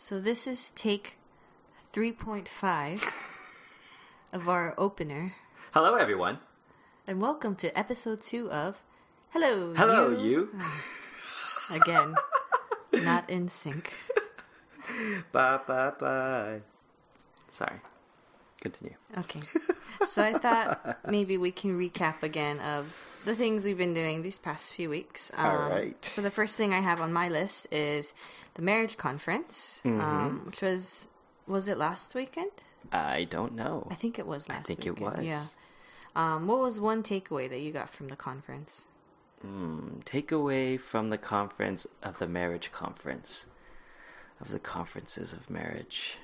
So this is take 3.5 of our opener. Hello, everyone. And welcome to episode 2 of Hello, Hello, You. Again, not in sync. Bye. Sorry. Continue. Okay. So I thought maybe we can recap again of the things we've been doing these past few weeks. All right. So the first thing I have on my list is the marriage conference, which was it last weekend? I don't know. I think it was last weekend. It was. Yeah. What was one takeaway that you got from the conference? Takeaway from the conference of the marriage conference, of the conferences of marriage.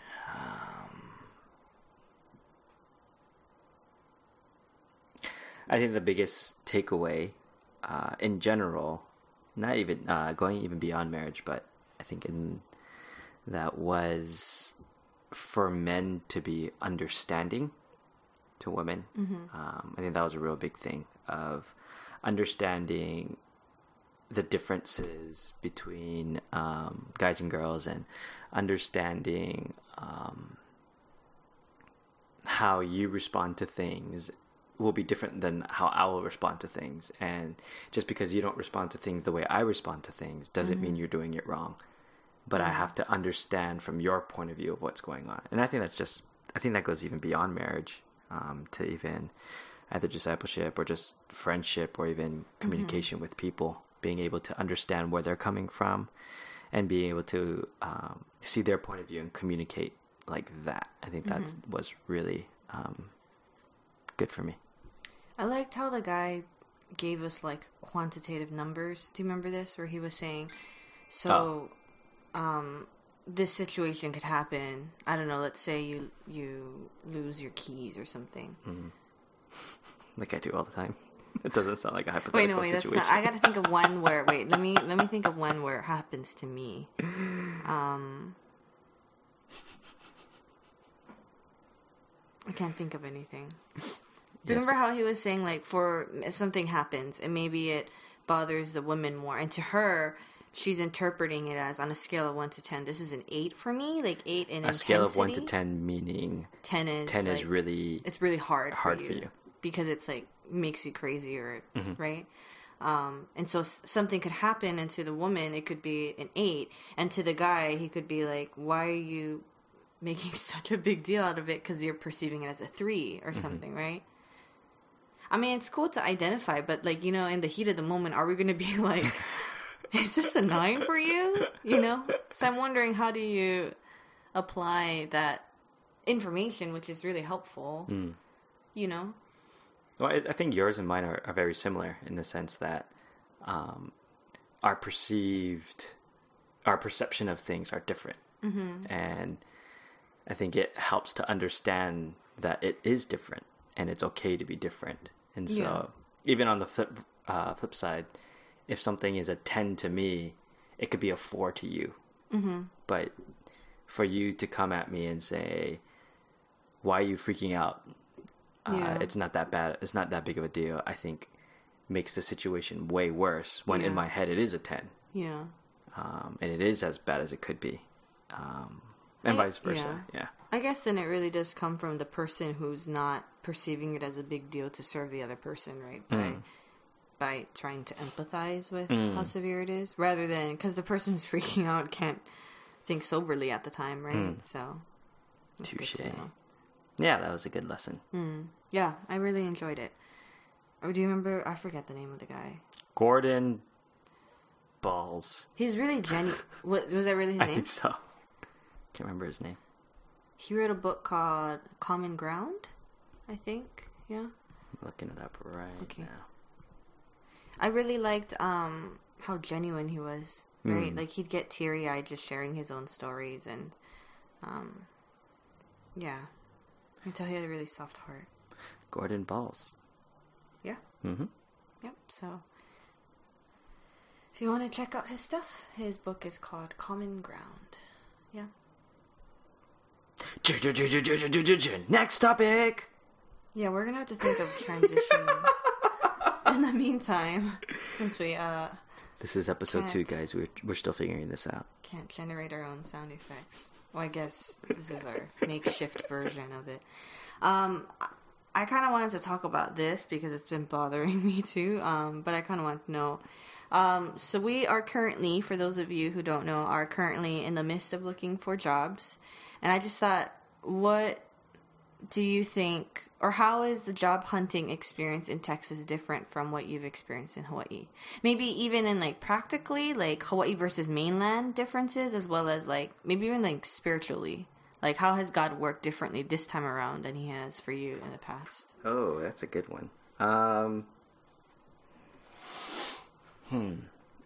I think the biggest takeaway in general, not even going even beyond marriage, but I think that was for men to be understanding to women. Mm-hmm. I think that was a real big thing of understanding the differences between guys and girls, and understanding how you respond to things will be different than how I will respond to things. And just because you don't respond to things the way I respond to things doesn't mean you're doing it wrong. But I have to understand from your point of view of what's going on. And I think that goes even beyond marriage, to even either discipleship or just friendship or even communication with people, being able to understand where they're coming from and being able to see their point of view and communicate like that. I think that was really good for me. I liked how the guy gave us like quantitative numbers. Do you remember this? Where he was saying, this situation could happen. I don't know. Let's say you lose your keys or something. Mm-hmm. Like I do all the time. It doesn't sound like a hypothetical situation. That's not, I got to think of one where, let me think of one where it happens to me. I can't think of anything. Remember how he was saying, like, for something happens and maybe it bothers the woman more. And to her, she's interpreting it as on a scale of 1 to 10. This is an 8 for me, like 8 in intensity. A scale of 1 to 10 meaning 10 like, is really, it's really hard for you because it's like makes you crazy or right. And so something could happen, and to the woman it could be an 8, and to the guy he could be like, why are you making such a big deal out of it? Because you're perceiving it as a 3 or something, right? I mean, it's cool to identify, but like, you know, in the heat of the moment, are we going to be like, is this a 9 for you? You know? So I'm wondering, how do you apply that information, which is really helpful, you know? Well, I think yours and mine are very similar in the sense that our perception of things are different. Mm-hmm. And I think it helps to understand that it is different and it's okay to be different. And so even on the flip side, if something is a 10 to me, it could be a 4 to you. Mm-hmm. But for you to come at me and say, why are you freaking out? It's not that bad. It's not that big of a deal. I think makes the situation way worse when in my head it is a 10. Yeah. And it is as bad as it could be. And vice versa. Yeah. I guess then it really does come from the person who's not perceiving it as a big deal to serve the other person, right? By trying to empathize with how severe it is, rather than because the person who's freaking out can't think soberly at the time, right? So touche. Yeah, that was a good lesson. Yeah, I really enjoyed it. Do you remember? I forget the name of the guy. Gordon Balls. He's really genuine. Was that really his name? I think so. Can't remember his name. He wrote a book called Common Ground, I think. Yeah. I'm looking it up now. I really liked how genuine he was, right? Like, he'd get teary-eyed just sharing his own stories, and I could tell he had a really soft heart. Gordon Balls. Yeah. Mm-hmm. Yep, so if you want to check out his stuff, his book is called Common Ground. Yeah. Next topic. Yeah, we're gonna have to think of transitions. In the meantime, since we This is episode two, guys. We're still figuring this out. Can't generate our own sound effects. Well, I guess this is our makeshift version of it. I kind of wanted to talk about this because it's been bothering me too. But I kind of want to know. So we are currently, for those of you who don't know, are currently in the midst of looking for jobs. And I just thought, what do you think, or how is the job hunting experience in Texas different from what you've experienced in Hawaii? Maybe even in like practically, like Hawaii versus mainland differences, as well as like maybe even like spiritually. Like, how has God worked differently this time around than he has for you in the past? Oh, that's a good one. I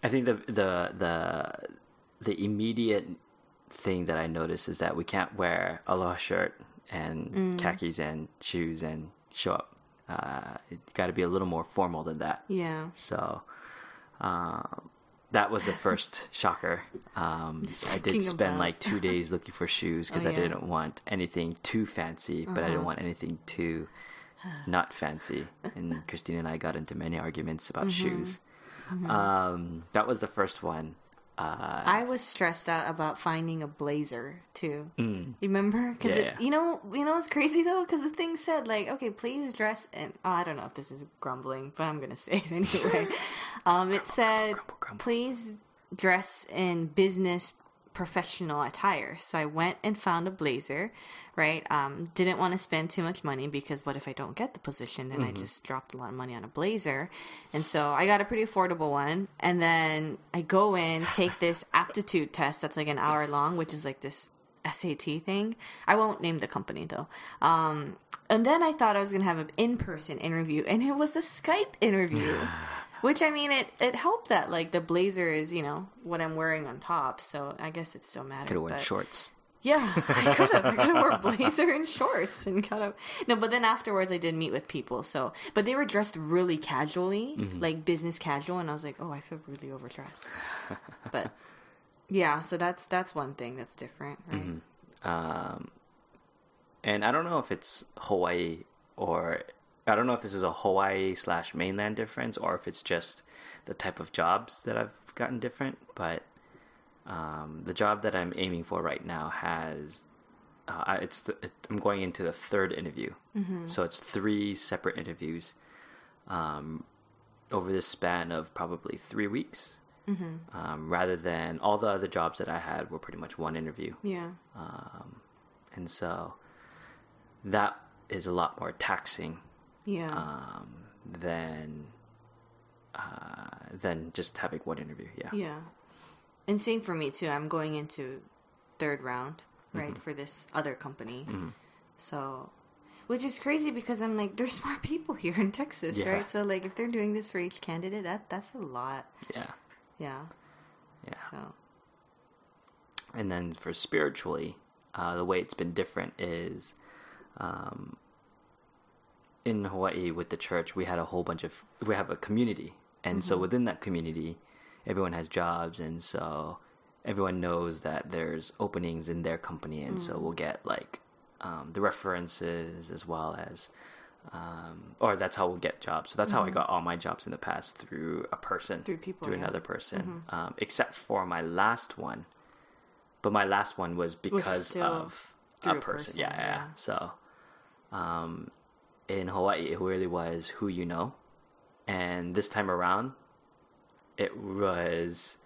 think the immediate thing that I noticed is that we can't wear a aloha shirt and khakis and shoes and show up. It got to be a little more formal than that. Yeah. So, that was the first shocker. I did spend like 2 days looking for shoes because I didn't want anything too fancy, but I didn't want anything too not fancy. And Christine and I got into many arguments about shoes. That was the first one. I was stressed out about finding a blazer too. You remember? Because you know what's crazy though? Because the thing said like, okay, please dress in. Oh, I don't know if this is grumbling, but I'm gonna say it anyway. It said, please dress in business professional attire. So I went and found a blazer. Right? Didn't want to spend too much money because what if I don't get the position? Then I just dropped a lot of money on a blazer. And so I got a pretty affordable one. And then I go in, take this aptitude test that's like an hour long, which is like this SAT thing. I won't name the company though. And then I thought I was going to have an in-person interview, and it was a Skype interview. Which, I mean, it helped that like the blazer is, you know, what I'm wearing on top. So I guess it still mattered. Could have worn shorts. Yeah, I could have worn a blazer and shorts and kind of no. But then afterwards, I did meet with people. So, but they were dressed really casually, like business casual, and I was like, oh, I feel really overdressed. But yeah, so that's one thing that's different, right? And I don't know if it's Hawaii or I don't know if this is a Hawaii / mainland difference or if it's just the type of jobs that I've gotten different, but. The job that I'm aiming for right now has, I'm going into the third interview. So it's 3 separate interviews over the span of probably 3 weeks, rather than all the other jobs that I had were pretty much one interview. Yeah. And so that is a lot more taxing than just having one interview. Yeah. Yeah. And same for me, too. I'm going into third round, right, for this other company. So, which is crazy because I'm like, there's more people here in Texas, right? So, like, if they're doing this for each candidate, that's a lot. Yeah. So. And then for spiritually, the way it's been different is in Hawaii with the church, we had a whole bunch of, we have a community. And so within that community, everyone has jobs, and so everyone knows that there's openings in their company, and so we'll get, like, the references as well as, or that's how we'll get jobs. So that's how I got all my jobs in the past, through a person. Through people. Through another person. Except for my last one. But my last one was because of a person. Yeah. So in Hawaii, it really was who you know. And this time around, it was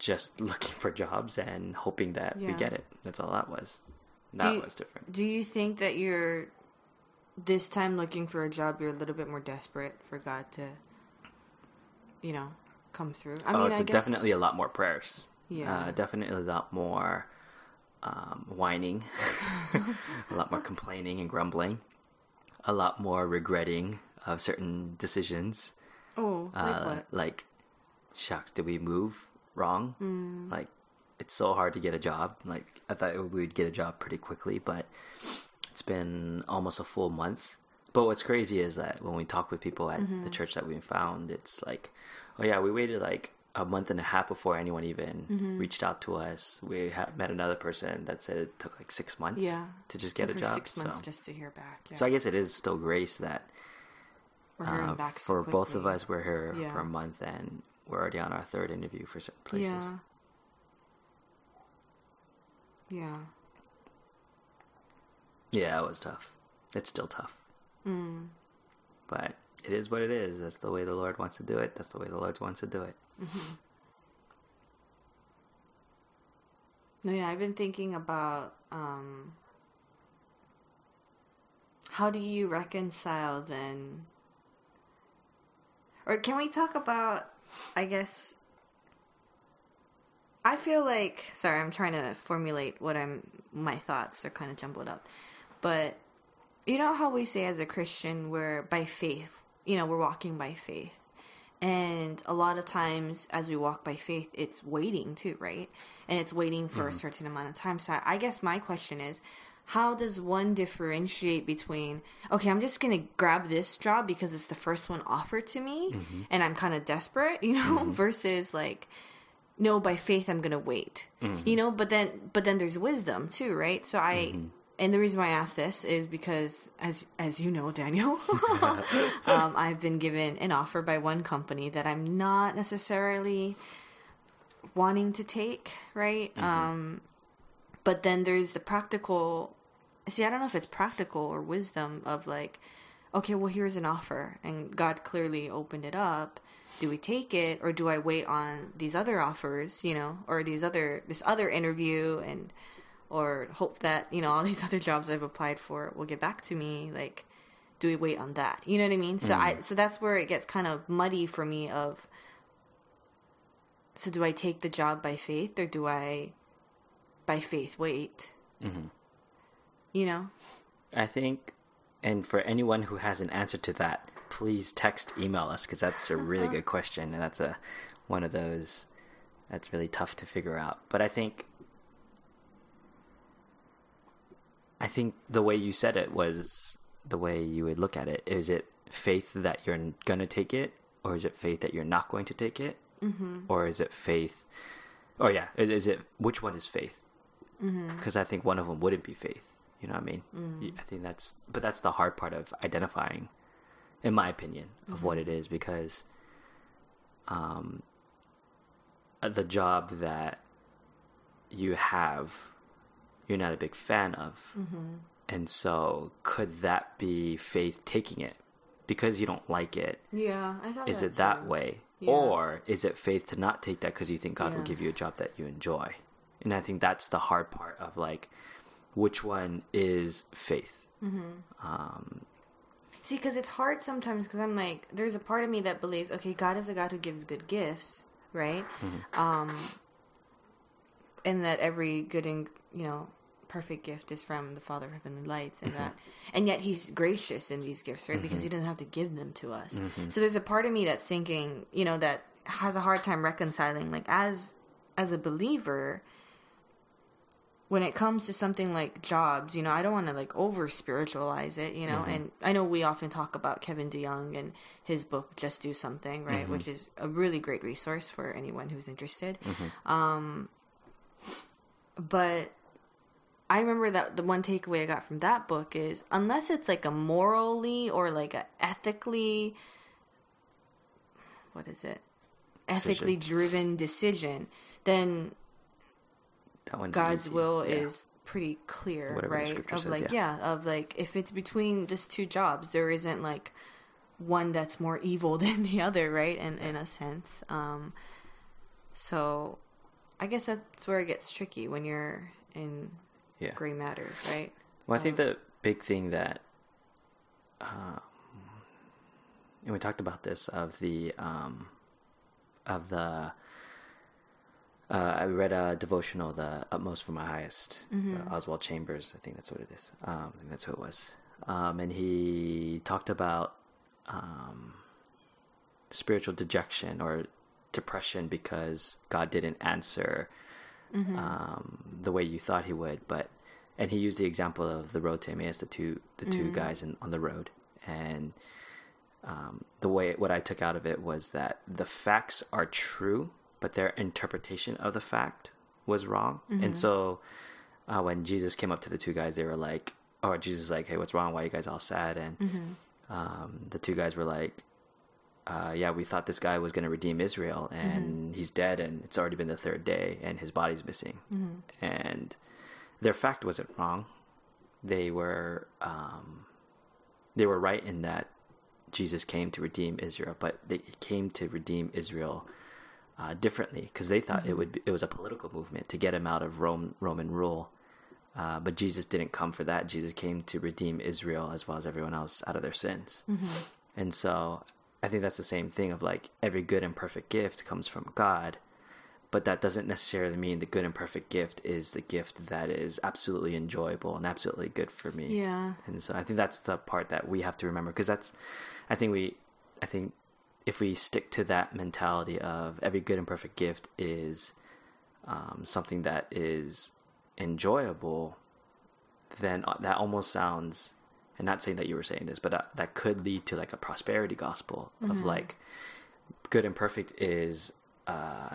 just looking for jobs and hoping that we get it. That's all that was. That was different. Do you think that you're, this time looking for a job, you're a little bit more desperate for God to, you know, come through? I guess definitely a lot more prayers. Yeah. Definitely a lot more whining, a lot more complaining and grumbling, a lot more regretting of certain decisions. Oh, like what? Like, shucks, did we move wrong? Like, it's so hard to get a job. Like, I thought we'd get a job pretty quickly, but it's been almost a full month. But what's crazy is that when we talk with people at the church that we found, it's like, oh yeah, we waited like a month and a half before anyone even reached out to us. We met another person that said it took like 6 months to just get a job. 6 months just to hear back. Yeah. So I guess it is still grace that... for both of us, we're here for a month, and we're already on our third interview for certain places. Yeah. Yeah. Yeah, it was tough. It's still tough. Mm. But it is what it is. That's the way the Lord wants to do it. That's the way the Lord wants to do it. Mm-hmm. No, yeah, I've been thinking about how do you reconcile then? Or can we talk about, I guess, I feel like, sorry, I'm trying to formulate what my thoughts are kind of jumbled up. But you know how we say as a Christian, we're by faith, you know, we're walking by faith. And a lot of times as we walk by faith, it's waiting too, right? And it's waiting for mm-hmm. a certain amount of time. So I guess my question is, how does one differentiate between, okay, I'm just going to grab this job because it's the first one offered to me mm-hmm. and I'm kind of desperate, you know, mm-hmm. versus like, no, by faith, I'm going to wait, mm-hmm. you know, but then there's wisdom too, right? So mm-hmm. And the reason why I ask this is because, as you know, Daniel, I've been given an offer by one company that I'm not necessarily wanting to take, right? Mm-hmm. But then there's the practical... See, I don't know if it's practical or wisdom of like, okay, well, here's an offer, and God clearly opened it up. Do we take it, or do I wait on these other offers, you know, or this other interview and... Or hope that, you know, all these other jobs I've applied for will get back to me. Like, do we wait on that? You know what I mean? So mm-hmm. So that's where it gets kind of muddy for me of, so do I take the job by faith or do I, by faith, wait? Mm-hmm. You know? I think, and for anyone who has an answer to that, please text, email us, because that's a really good question. And that's one of those that's really tough to figure out. But I think the way you said it was the way you would look at it. Is it faith that you're going to take it? Or is it faith that you're not going to take it? Mm-hmm. Or is it faith? Oh, yeah. Which one is faith? Because mm-hmm. I think one of them wouldn't be faith. You know what I mean? Mm-hmm. I think but that's the hard part of identifying, in my opinion, of mm-hmm. what it is. Because the job that you have... you're not a big fan of. Mm-hmm. And so could that be faith taking it because you don't like it? Yeah, I thought. Is it that true. Way? Yeah. Or is it faith to not take that because you think God will give you a job that you enjoy? And I think that's the hard part of like, which one is faith? Mm-hmm. See, because it's hard sometimes because I'm like, there's a part of me that believes, okay, God is a God who gives good gifts, right? Mm-hmm. And that every good and, you know, perfect gift is from the Father of Heavenly Lights and mm-hmm. that. And yet he's gracious in these gifts, right? Mm-hmm. Because he doesn't have to give them to us. Mm-hmm. So there's a part of me that's thinking, you know, that has a hard time reconciling. Like as a believer, when it comes to something like jobs, you know, I don't want to like over spiritualize it, you know, mm-hmm. and I know we often talk about Kevin DeYoung and his book, Just Do Something, right? Mm-hmm. Which is a really great resource for anyone who's interested. Mm-hmm. But I remember that the one takeaway I got from that book is unless it's like a morally or like a ethically, what is it? Ethically driven decision, then God's will is pretty clear, right? Of like, of like if it's between just two jobs, there isn't like one that's more evil than the other, right? And in a sense, so. I guess that's where it gets tricky when you're in gray matters, right? Well, I think the big thing that, and we talked about this I read a devotional, The Utmost for My Highest, mm-hmm. Oswald Chambers. I think that's what it is. And that's who it was. And he talked about, spiritual dejection or depression because God didn't answer mm-hmm. The way you thought he would, and he used the example of the road to Emmaus, the two mm-hmm. guys on the road, and what I took out of it was that the facts are true, but their interpretation of the fact was wrong, mm-hmm. and so when Jesus came up to the two guys, they were like, "Oh, Jesus is like, hey, what's wrong? Why are you guys all sad?" And mm-hmm. The two guys were like, yeah, we thought this guy was going to redeem Israel, and he's dead, and it's already been the third day, and his body's missing. And their fact wasn't wrong. They were right in that Jesus came to redeem Israel, but they came to redeem Israel differently, because they thought it was a political movement to get him out of Roman rule. But Jesus didn't come for that. Jesus came to redeem Israel as well as everyone else out of their sins. And so I think that's the same thing of like every good and perfect gift comes from God, but that doesn't necessarily mean the good and perfect gift is the gift that is absolutely enjoyable and absolutely good for me. Yeah. And so I think that's the part that we have to remember, because that's, I think if we stick to that mentality of every good and perfect gift is something that is enjoyable, then that almost sounds, and not saying that you were saying this, but that could lead to like a prosperity gospel of like good and perfect is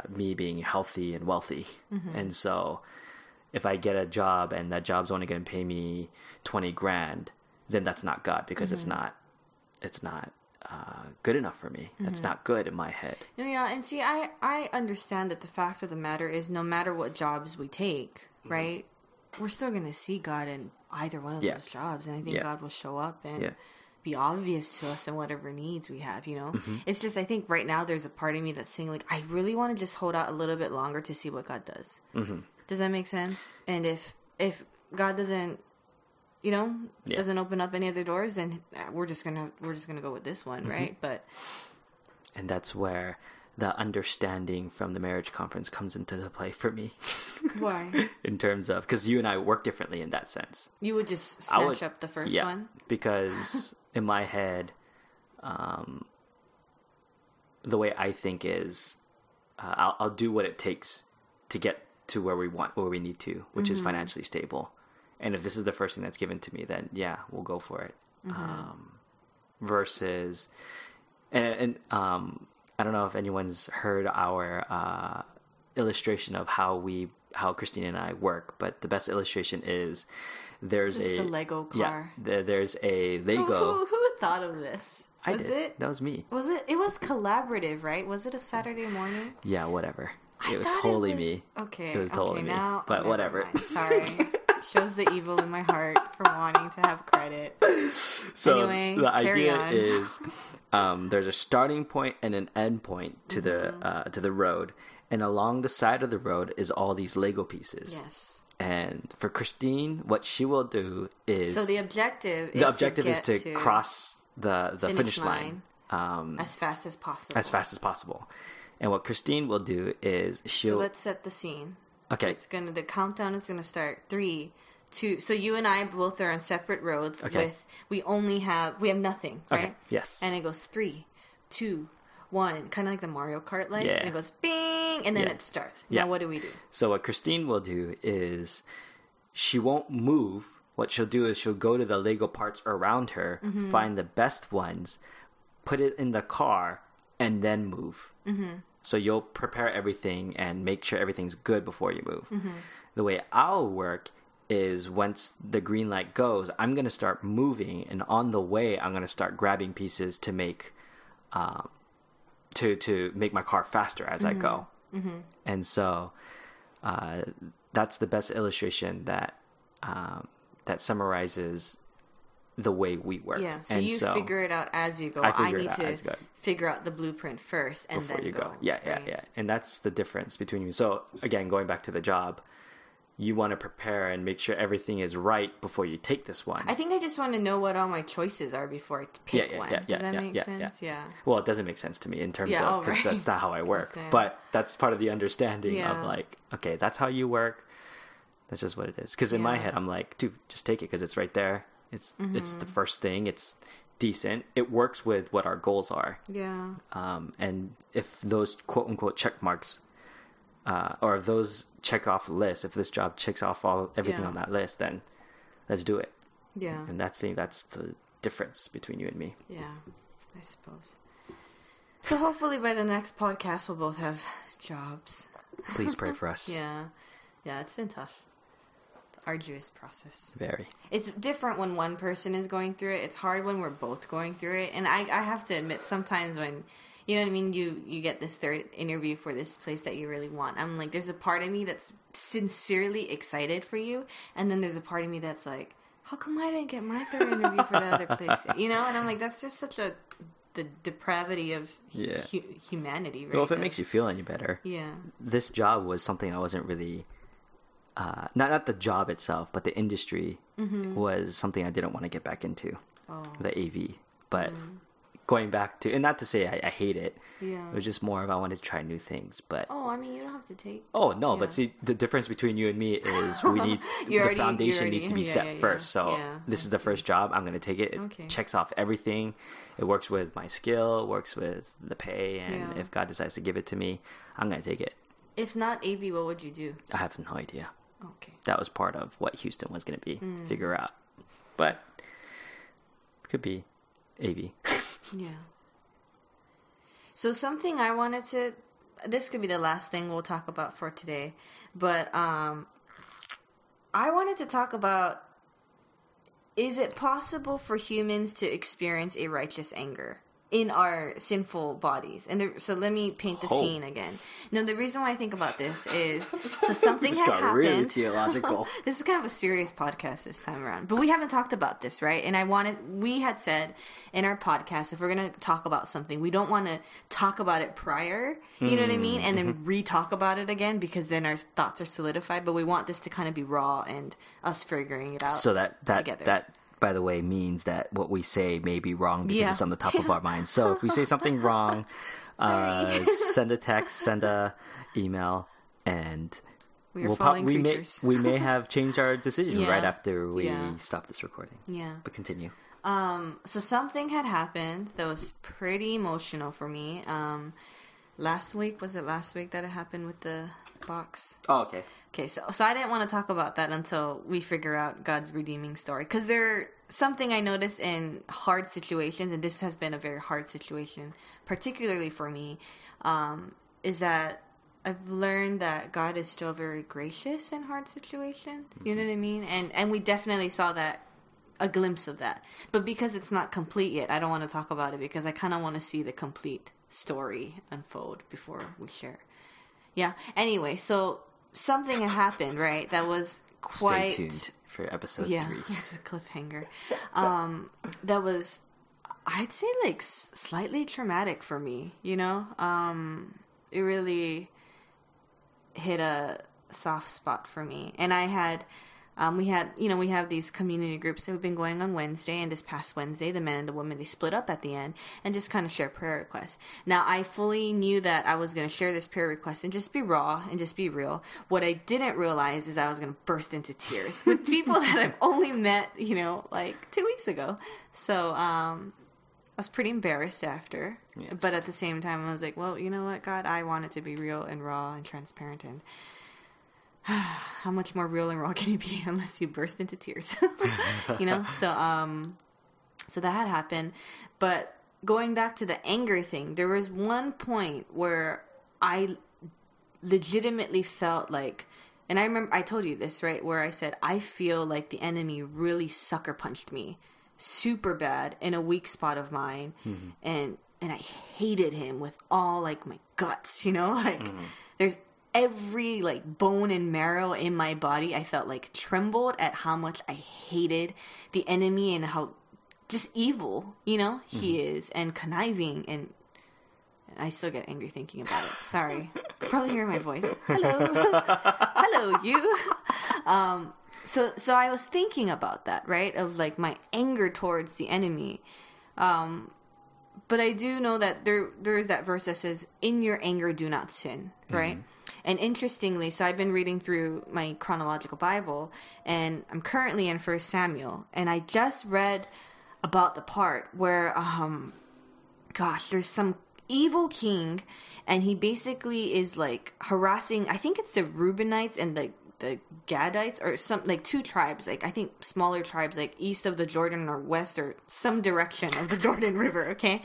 me being healthy and wealthy. And so if I get a job and that job's only going to pay me 20 grand, then that's not God, because it's not good enough for me. That's not good in my head. No, yeah, and see, I understand that the fact of the matter is, no matter what jobs we take, right, we're still going to see God in either one of those jobs, and I think God will show up and be obvious to us in whatever needs we have. You know, it's just, I think right now there's a part of me that's saying like, I really want to just hold out a little bit longer to see what God does. Does that make sense? And if God doesn't, you know, doesn't open up any other doors, then we're just gonna go with this one, right? But and that's where the understanding from the marriage conference comes into the play for me. Why? In terms of, because you and I work differently in that sense. You would just snatch up the first one? Because in my head, the way I think is, I'll do what it takes to get to where we need to, which is financially stable. And if this is the first thing that's given to me, then yeah, we'll go for it. Versus, and I don't know if anyone's heard our illustration of how Christine and I work, but the best illustration is there's a Lego car. Yeah, there's a Lego. Who thought of this? I did. It? That was me. Was it? It was collaborative, right? Was it a Saturday morning? Yeah, whatever. It was totally me. Okay. It was totally me. Now, but whatever. Mind. Sorry. Shows the evil in my heart for wanting to have credit. So anyway, the idea is there's a starting point and an end point to the road, and along the side of the road is all these Lego pieces. Yes. And for Christine, what she will do is the objective is to cross the finish line as fast as possible. And what Christine will do is so let's set the scene. Okay. So the countdown is gonna start 3, 2. So you and I both are on separate roads. Okay. We have nothing, right? Okay. Yes. And it goes 3, 2, 1, kind of like the Mario Kart lights, and it goes bing, and then it starts. Yeah. Now what do we do? So what Christine will do is she won't move. What she'll do is she'll go to the Lego parts around her, find the best ones, put it in the car, and then move. So you'll prepare everything and make sure everything's good before you move. The way I'll work is once the green light goes, I'm going to start moving, and on the way, I'm going to start grabbing pieces to make to make my car faster as I go. And so that's the best illustration that that summarizes the way we work. Yeah, so you figure it out as you go. I need to figure out the blueprint first and before you go. Yeah. And that's the difference between you. So again, going back to the job, you want to prepare and make sure everything is right before you take this one. I think I just want to know what all my choices are before I pick one. Does that make sense? Yeah. Well, it doesn't make sense to me in terms of, because that's not how I work. But that's part of the understanding of like, okay, that's how you work. That's just what it is. Because in my head, I'm like, dude, just take it because it's right there. It's the first thing. It's decent. It works with what our goals are. Yeah. And if those quote unquote check marks, or if those check off lists, if this job checks off everything on that list, then let's do it. Yeah. And that's the difference between you and me. Yeah, I suppose. So hopefully by the next podcast we'll both have jobs. Please pray for us. Yeah. Yeah, it's been tough. Arduous process. Very. It's different when one person is going through it. It's hard when we're both going through it. And I have to admit, sometimes when, you know what I mean, you get this third interview for this place that you really want. I'm like, there's a part of me that's sincerely excited for you. And then there's a part of me that's like, how come I didn't get my third interview for the other place? You know? And I'm like, that's just such a... the depravity of humanity, right? Well, if it makes you feel any better. Yeah. This job was something I wasn't really... Not the job itself, but the industry was something I didn't want to get back into. Oh. The AV. But going back to... And not to say I hate it. Yeah. It was just more of I wanted to try new things, but... Oh, I mean, you don't have to take... Oh, no, yeah. But see, the difference between you and me is we need... the foundation needs to be set first. So this is the first job. I'm going to take it. It checks off everything. It works with my skill, works with the pay, and if God decides to give it to me, I'm going to take it. If not AV, what would you do? I have no idea. Okay. That was part of what Houston was going to be, figure out. But it could be AV. Yeah. So something I wanted to... This could be the last thing we'll talk about for today, but I wanted to talk about, is it possible for humans to experience a righteous anger in our sinful bodies? And so let me paint the scene again. Now, the reason why I think about this is, so something had happened. Really theological. This is kind of a serious podcast this time around, but we haven't talked about this, right? And we had said in our podcast, if we're going to talk about something, we don't want to talk about it prior, you know what I mean? And then re-talk about it again, because then our thoughts are solidified, but we want this to kind of be raw and us figuring it out. So that together. That, by the way, means that what we say may be wrong because it's on the top of our minds. So if we say something wrong, send a text, send a email, and we may have changed our decision right after we stop this recording. Yeah. But continue. So something had happened that was pretty emotional for me. Was it last week that it happened with the box? Oh, okay. Okay, so I didn't want to talk about that until we figure out God's redeeming story. Because something I noticed in hard situations, and this has been a very hard situation, particularly for me, is that I've learned that God is still very gracious in hard situations. You know what I mean? And we definitely saw that, a glimpse of that. But because it's not complete yet, I don't want to talk about it because I kind of want to see the complete story unfold before we share. Yeah. Anyway, so something had happened, right? That was quite... Stay tuned for episode 3. It's a cliffhanger. That was, I'd say, like, slightly traumatic for me, you know? It really hit a soft spot for me. And I had... we have these community groups that we've been going on Wednesday, and this past Wednesday, the men and the women, they split up at the end and just kind of share prayer requests. Now, I fully knew that I was going to share this prayer request and just be raw and just be real. What I didn't realize is I was going to burst into tears with people that I've only met, you know, like 2 weeks ago. So, I was pretty embarrassed after, but at the same time, I was like, well, you know what, God, I want it to be real and raw and transparent, and how much more real and raw can you be unless you burst into tears? You know? So, so that had happened. But going back to the anger thing, there was one point where I legitimately felt like, and I remember I told you this, right? Where I said, I feel like the enemy really sucker punched me super bad in a weak spot of mine. Mm-hmm. And I hated him with all, like, my guts, you know? Like, there's every, like, bone and marrow in my body, I felt like trembled at how much I hated the enemy and how just evil, you know, he is, and conniving, and I still get angry thinking about it. Sorry. You can probably hear my voice. Hello. Hello, you. So I was thinking about that, right, of, like, my anger towards the enemy. But I do know that there is that verse that says, in your anger, do not sin, right? And interestingly, so I've been reading through my chronological Bible, and I'm currently in 1 Samuel, and I just read about the part where, there's some evil king, and he basically is, like, harassing, I think it's the Reubenites and the Gadites, or some, like, two tribes, like, I think smaller tribes, like, east of the Jordan or west or some direction of the Jordan River, okay?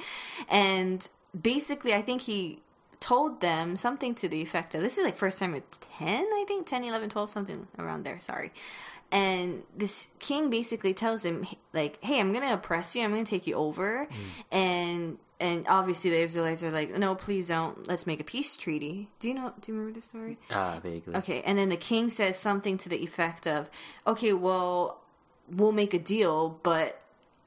And basically, I think he told them something to the effect of, this is like first time at 10, I think, 10, 11, 12, something around there, sorry. And this king basically tells him, like, hey, I'm going to oppress you, I'm going to take you over. Mm. And obviously the Israelites are like, no, please don't, let's make a peace treaty. Do you remember the story? Vaguely. Okay, and then the king says something to the effect of, okay, well, we'll make a deal, but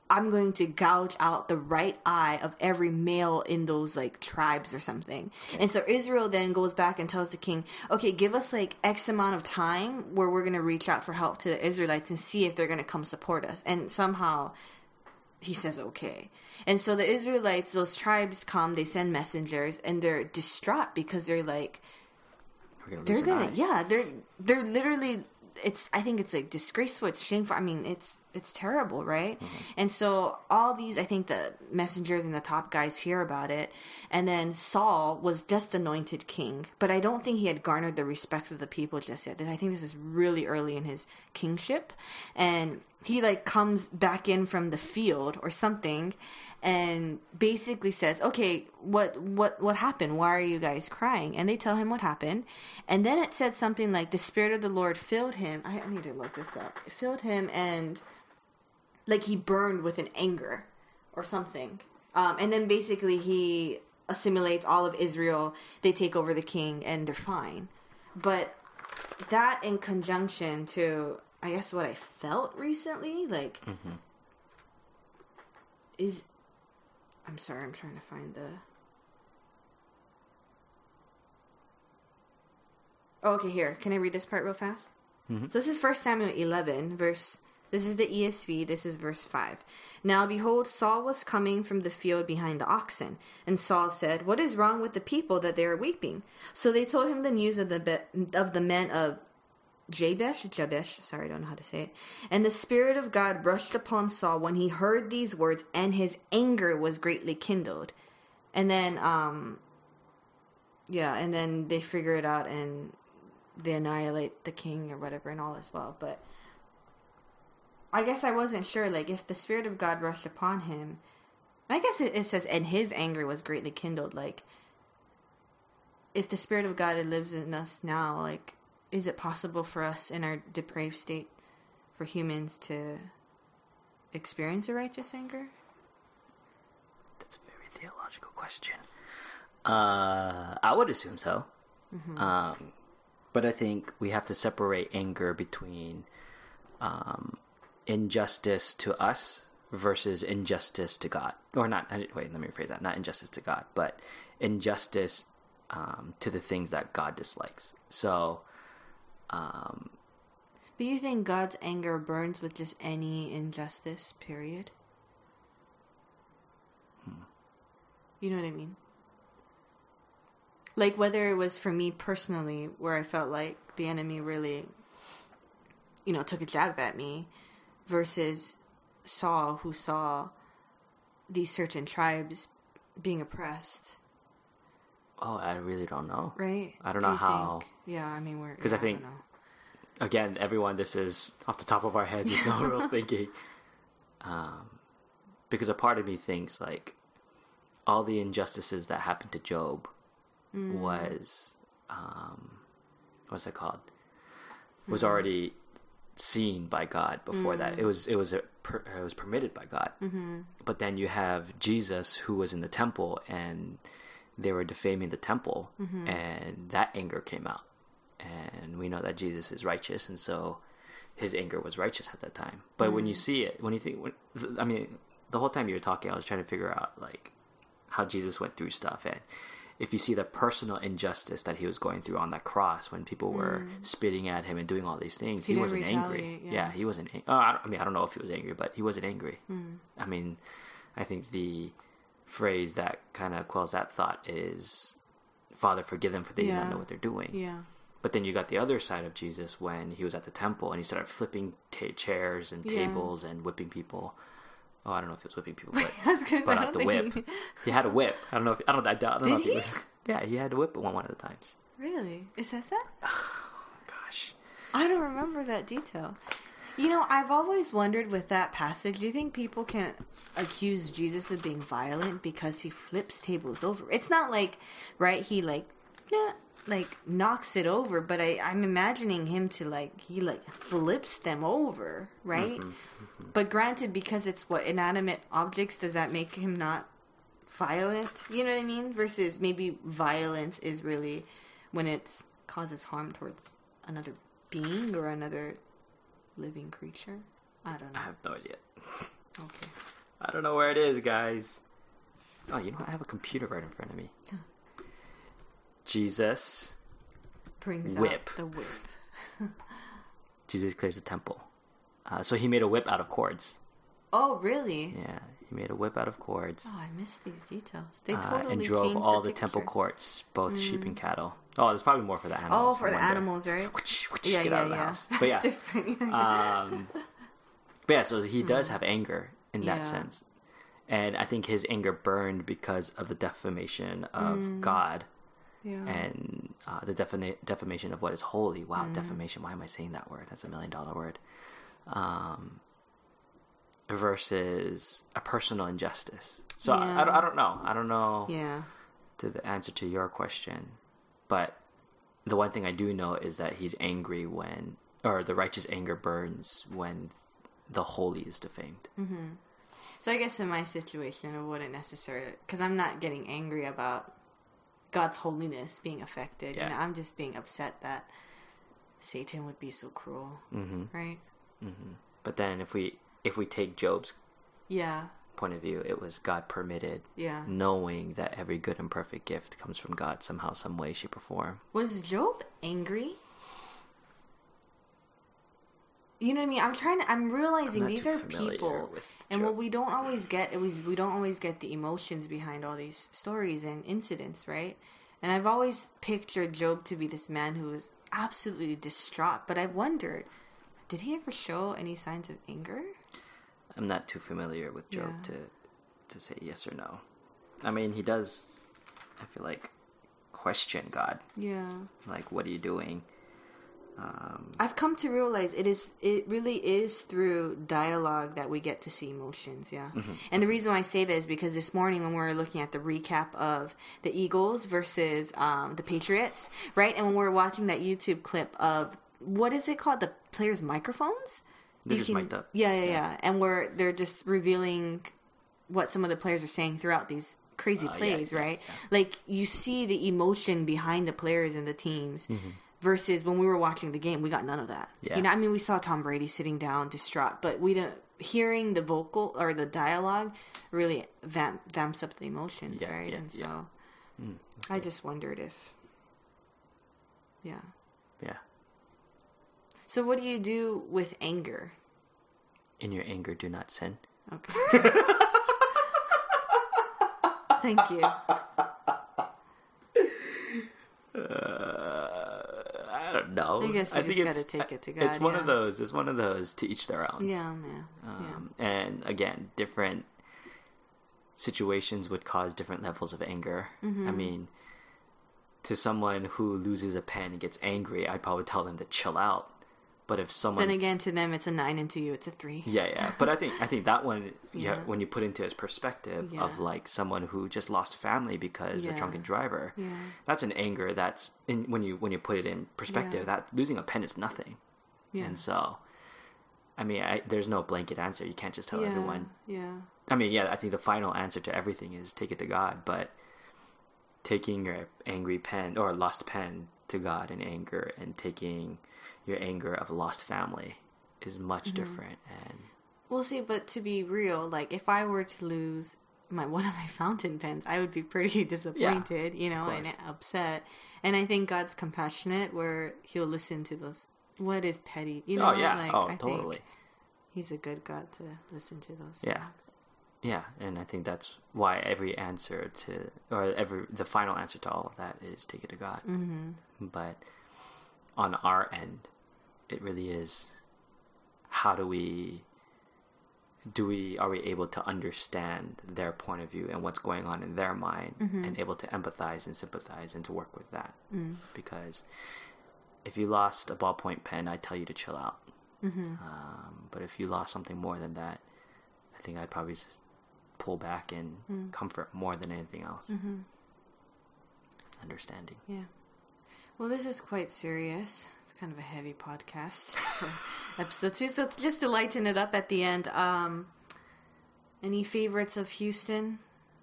I'm going to gouge out the right eye of every male in those, like, tribes or something. Okay. And so Israel then goes back and tells the king, okay, give us, like, X amount of time where we're going to reach out for help to the Israelites and see if they're going to come support us. And somehow he says, okay. And so the Israelites, those tribes come, they send messengers, and they're distraught because they're like, they're going to, yeah, they're literally, it's, I think it's, like, disgraceful, it's shameful. I mean, it's terrible, right? Mm-hmm. And so all these, I think the messengers and the top guys hear about it. And then Saul was just anointed king, but I don't think he had garnered the respect of the people just yet. I think this is really early in his kingship. And he, like, comes back in from the field or something and basically says, okay, what happened? Why are you guys crying? And they tell him what happened. And then it said something like, the Spirit of the Lord filled him. I need to look this up. It filled him and, like, he burned with an anger or something. And then basically he assimilates all of Israel. They take over the king and they're fine. But that in conjunction to, I guess, what I felt recently, like, mm-hmm. is, I'm sorry, I'm trying to find the, oh, okay, here, can I read this part real fast? Mm-hmm. So this is 1 Samuel 11, verse, this is the ESV, this is verse 5. Now behold, Saul was coming from the field behind the oxen. And Saul said, what is wrong with the people that they are weeping? So they told him the news of the men of Jabesh, sorry, I don't know how to say it. And the Spirit of God rushed upon Saul when he heard these words, and his anger was greatly kindled. And then, and then they figure it out, and they annihilate the king or whatever and all as well. But I guess I wasn't sure, like, if the Spirit of God rushed upon him, I guess it says, and his anger was greatly kindled, like, if the Spirit of God lives in us now, like, is it possible for us in our depraved state for humans to experience a righteous anger? That's a very theological question. I would assume so. Mm-hmm. But I think we have to separate anger between injustice to us versus injustice to God. Or not, wait, let me rephrase that. Not injustice to God, but injustice to the things that God dislikes. So, but you think God's anger burns with just any injustice, period? Hmm. You know what I mean? Like, whether it was for me personally, where I felt like the enemy really, you know, took a jab at me, versus Saul, who saw these certain tribes being oppressed. Oh, I really don't know. Right? I don't know how. Yeah, I mean, we're... Because I think, again, everyone, this is off the top of our heads with no real thinking. Because a part of me thinks, like, all the injustices that happened to Job was... what's that called? Was already seen by God before that. It was permitted by God. Mm-hmm. But then you have Jesus, who was in the temple, and they were defaming the temple, and that anger came out. And we know that Jesus is righteous, and so his anger was righteous at that time. But when you see it, when you think, I mean, the whole time you were talking, I was trying to figure out, like, how Jesus went through stuff. And if you see the personal injustice that he was going through on that cross, when people were spitting at him and doing all these things, he wasn't angry. Yeah, he wasn't angry. I don't know if he was angry, but he wasn't angry. Mm. I mean, I think the phrase that kind of quells that thought is, Father, forgive them, for they do not know what they're doing. Yeah. But then you got the other side of Jesus when he was at the temple and he started flipping chairs and tables and whipping people. Oh, I don't know if he was whipping people, but brought out the whip. He had a whip. I don't know if I don't. I doubt. Did he? Yeah, he had a whip at one of the times. Really? It says that? Oh gosh. I don't remember that detail. You know, I've always wondered with that passage, do you think people can accuse Jesus of being violent because he flips tables over? It's not like, right, he knocks it over, but I'm imagining him to he flips them over, right? Mm-hmm. Mm-hmm. But granted, because it's inanimate objects, does that make him not violent? You know what I mean? Versus maybe violence is really when it causes harm towards another being or another living creature? I don't know. I have no idea. Okay. I don't know where it is, guys. Oh, you know what? I have a computer right in front of me. Huh. Jesus brings whip. Out the whip. Jesus clears the temple. So he made a whip out of cords. Oh, really? Yeah, he made a whip out of cords. Oh, I missed these details. They totally changed the picture. And drove all the temple courts, both sheep and cattle. Oh, there's probably more for the animals. Oh, for the animals, right? Get out of the house. But yeah. It's different. But yeah, so he does have anger in that sense. And I think his anger burned because of the defamation of God. Yeah. And the defamation of what is holy. Wow, defamation. Why am I saying that word? That's $1 million word. Versus a personal injustice. So yeah. I don't know. I don't know the answer to your question. But the one thing I do know is that he's angry when, or the righteous anger burns when the holy is defamed. Mm-hmm. So I guess in my situation, it wouldn't necessarily, because I'm not getting angry about God's holiness being affected. Yeah. You know, I'm just being upset that Satan would be so cruel, right? Mm-hmm. But then if we take Job's point of view, it was God permitted, knowing that every good and perfect gift comes from God somehow, some way, shape, or form. Was Job angry? You know what I mean? I'm realizing these are people, and what we don't always get we don't always get the emotions behind all these stories and incidents, right? And I've always pictured Job to be this man who was absolutely distraught, but I wondered, did he ever show any signs of anger? I'm not too familiar with Job to say yes or no. I mean, he does, I feel like, question God. Yeah. Like, what are you doing? I've come to realize it really is through dialogue that we get to see emotions, Mm-hmm. And the reason why I say that is because this morning when we were looking at the recap of the Eagles versus the Patriots, right? And when we were watching that YouTube clip of, what is it called? The players' microphones? They're just mic'd up. Yeah. And they're just revealing what some of the players are saying throughout these crazy plays, right? Yeah. Like, you see the emotion behind the players and the teams. Mm-hmm. Versus when we were watching the game, we got none of that. Yeah. You know, I mean, we saw Tom Brady sitting down, distraught, but we didn't. Hearing the vocal or the dialogue really vamps up the emotions, right? Yeah, and so, I just wondered if, yeah. So, what do you do with anger? In your anger, do not sin. Okay. Thank you. I don't know. I guess I just got to take it to God. It's one of those. It's one of those, to each their own. Yeah, man. And again, different situations would cause different levels of anger. Mm-hmm. I mean, to someone who loses a pen and gets angry, I'd probably tell them to chill out. But if someone, then again, to them it's a 9, and to you it's a 3. Yeah. But I think that one, when you put into his perspective of like someone who just lost family because a drunken driver, that's an anger. That's when you put it in perspective, that losing a pen is nothing. Yeah. And so, I mean, there's no blanket answer. You can't just tell everyone. Yeah. I mean, I think the final answer to everything is take it to God, but taking your angry pen or lost pen to God in anger and taking your anger of lost family is much different. And we'll see, but to be real, like if I were to lose one of my fountain pens, I would be pretty disappointed, and upset. And I think God's compassionate where he'll listen to those, what is petty, totally. Think he's a good God to listen to those things. Yeah, and I think that's why the final answer to all of that is take it to God. Mm-hmm. But on our end, it really is, how are we able to understand their point of view and what's going on in their mind, and able to empathize and sympathize and to work with that? Because if you lost a ballpoint pen, I tell you to chill out. Mm-hmm. But if you lost something more than that, I think I'd probably just pull back in comfort more than anything else. Mm-hmm. Understanding. Yeah. Well, this is quite serious. It's kind of a heavy podcast for episode 2. So just to lighten it up at the end, any favorites of Houston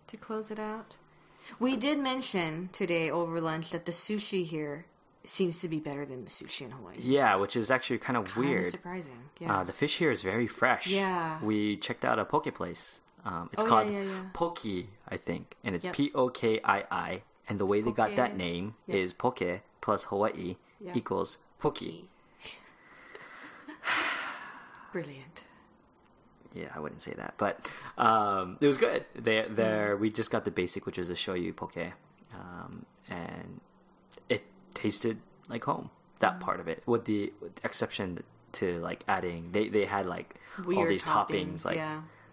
to close it out? We did mention today over lunch that the sushi here seems to be better than the sushi in Hawaii. Yeah, which is actually kind of weird. Kind of surprising. Yeah. The fish here is very fresh. Yeah. We checked out a poke place. It's called Poki, I think. And it's P-O-K-I-I. And the way they got that name is poke plus Hawaii equals poki. Brilliant. Yeah, I wouldn't say that, but it was good. We just got the basic, which is a shoyu poke, and it tasted like home. That part of it, with the exception to like adding, they had like weird all these toppings like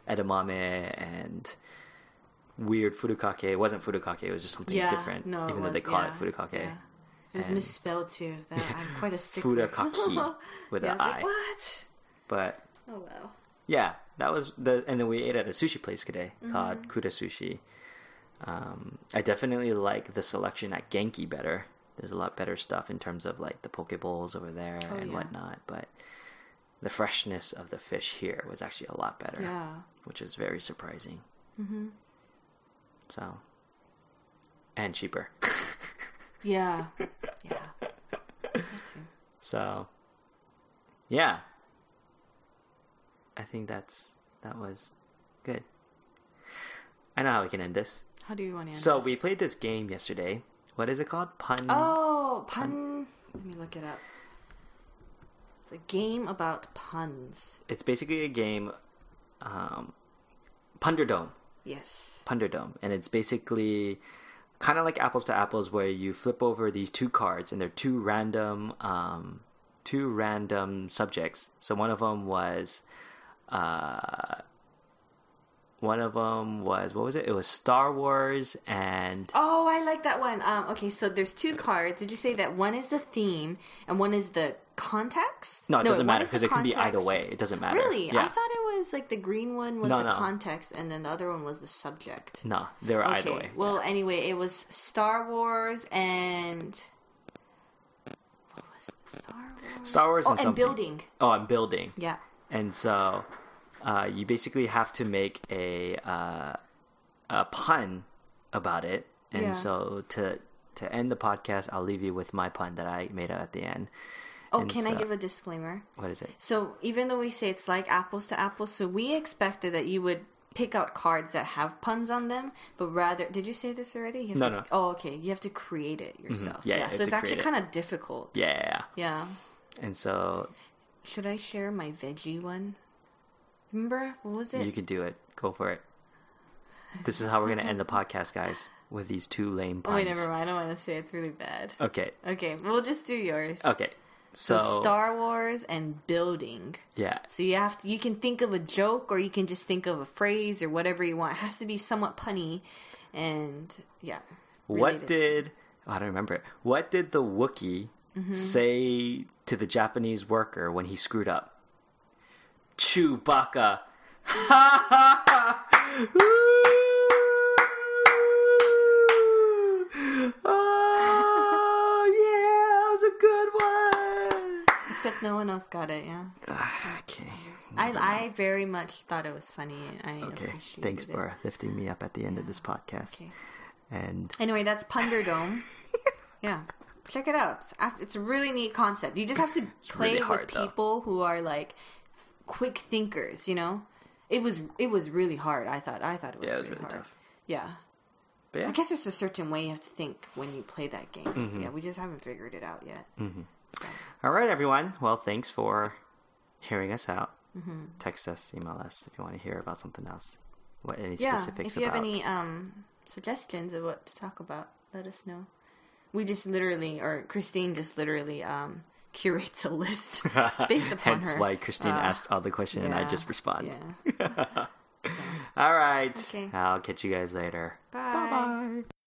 edamame and weird furikake. It wasn't furikake. It was just something different. No, even though they call it furikake. Yeah. It was misspelled too. I'm quite a stickler. Furikake with an I. Like, what? But oh well. Yeah, that was and then we ate at a sushi place today called Kura Sushi. I definitely like the selection at Genki better. There's a lot better stuff in terms of like the poke bowls over there whatnot, but the freshness of the fish here was actually a lot better, which is very surprising. Mm-hmm. So, and cheaper. Me too. So, yeah. I think that was good. I know how we can end this. How do you want to end this? So we played this game yesterday. What is it called? Pun. Let me look it up. It's a game about puns. It's basically a game, Punderdome. Yes. Punderdome. And it's basically kind of like apples to apples where you flip over these two cards and they're two random subjects. So one of them was... what was it? It was Star Wars and... Oh, I like that one. Okay, so there's two cards. Did you say that one is the theme and one is the context? No, it doesn't matter because it can be either way. It doesn't matter. Really? Yeah. I thought it was like the green one was the context and then the other one was the subject. No, they were either way. Well, anyway, it was Star Wars and... What was it? Star Wars and something. And building. Yeah. And so you basically have to make a pun about it. And so to end the podcast, I'll leave you with my pun that I made at the end. Oh, I give a disclaimer? What is it? So even though we say it's like apples to apples, so we expected that you would pick out cards that have puns on them, but rather... Did you say this already? No. Oh, okay. You have to create it yourself. Mm-hmm. Yeah, so it's actually kind of difficult. Yeah. And so... Should I share my veggie one? Remember? What was it? You can do it. Go for it. This is how we're going to end the podcast, guys, with these two lame puns. Wait, never mind. I don't want to say it. It's really bad. Okay. We'll just do yours. Okay. So Star Wars and building. Yeah. So you have to. You can think of a joke or you can just think of a phrase or whatever you want. It has to be somewhat punny and, related. I don't remember it. What did the Wookiee... Mm-hmm. say to the Japanese worker when he screwed up? Chewbacca. Oh, yeah, that was a good one. Except no one else got it, Okay. I very much thought it was funny. I appreciated Thanks for lifting me up at the end of this podcast. Okay. And anyway, that's Punderdome. Check it out. It's a really neat concept. You just have to play really hard, with people who are like quick thinkers, you know? It was really hard. I thought it was really hard. Tough. Yeah. I guess there's a certain way you have to think when you play that game. Mm-hmm. Yeah, we just haven't figured it out yet. Mm-hmm. So. All right, everyone. Well, thanks for hearing us out. Mm-hmm. Text us, email us if you want to hear about something else. What any specifics about? If you have any suggestions of what to talk about, let us know. We just literally, or Christine just literally curates a list based upon Hence why Christine asked all the questions and I just respond. Yeah. All right. Okay. I'll catch you guys later. Bye. Bye-bye.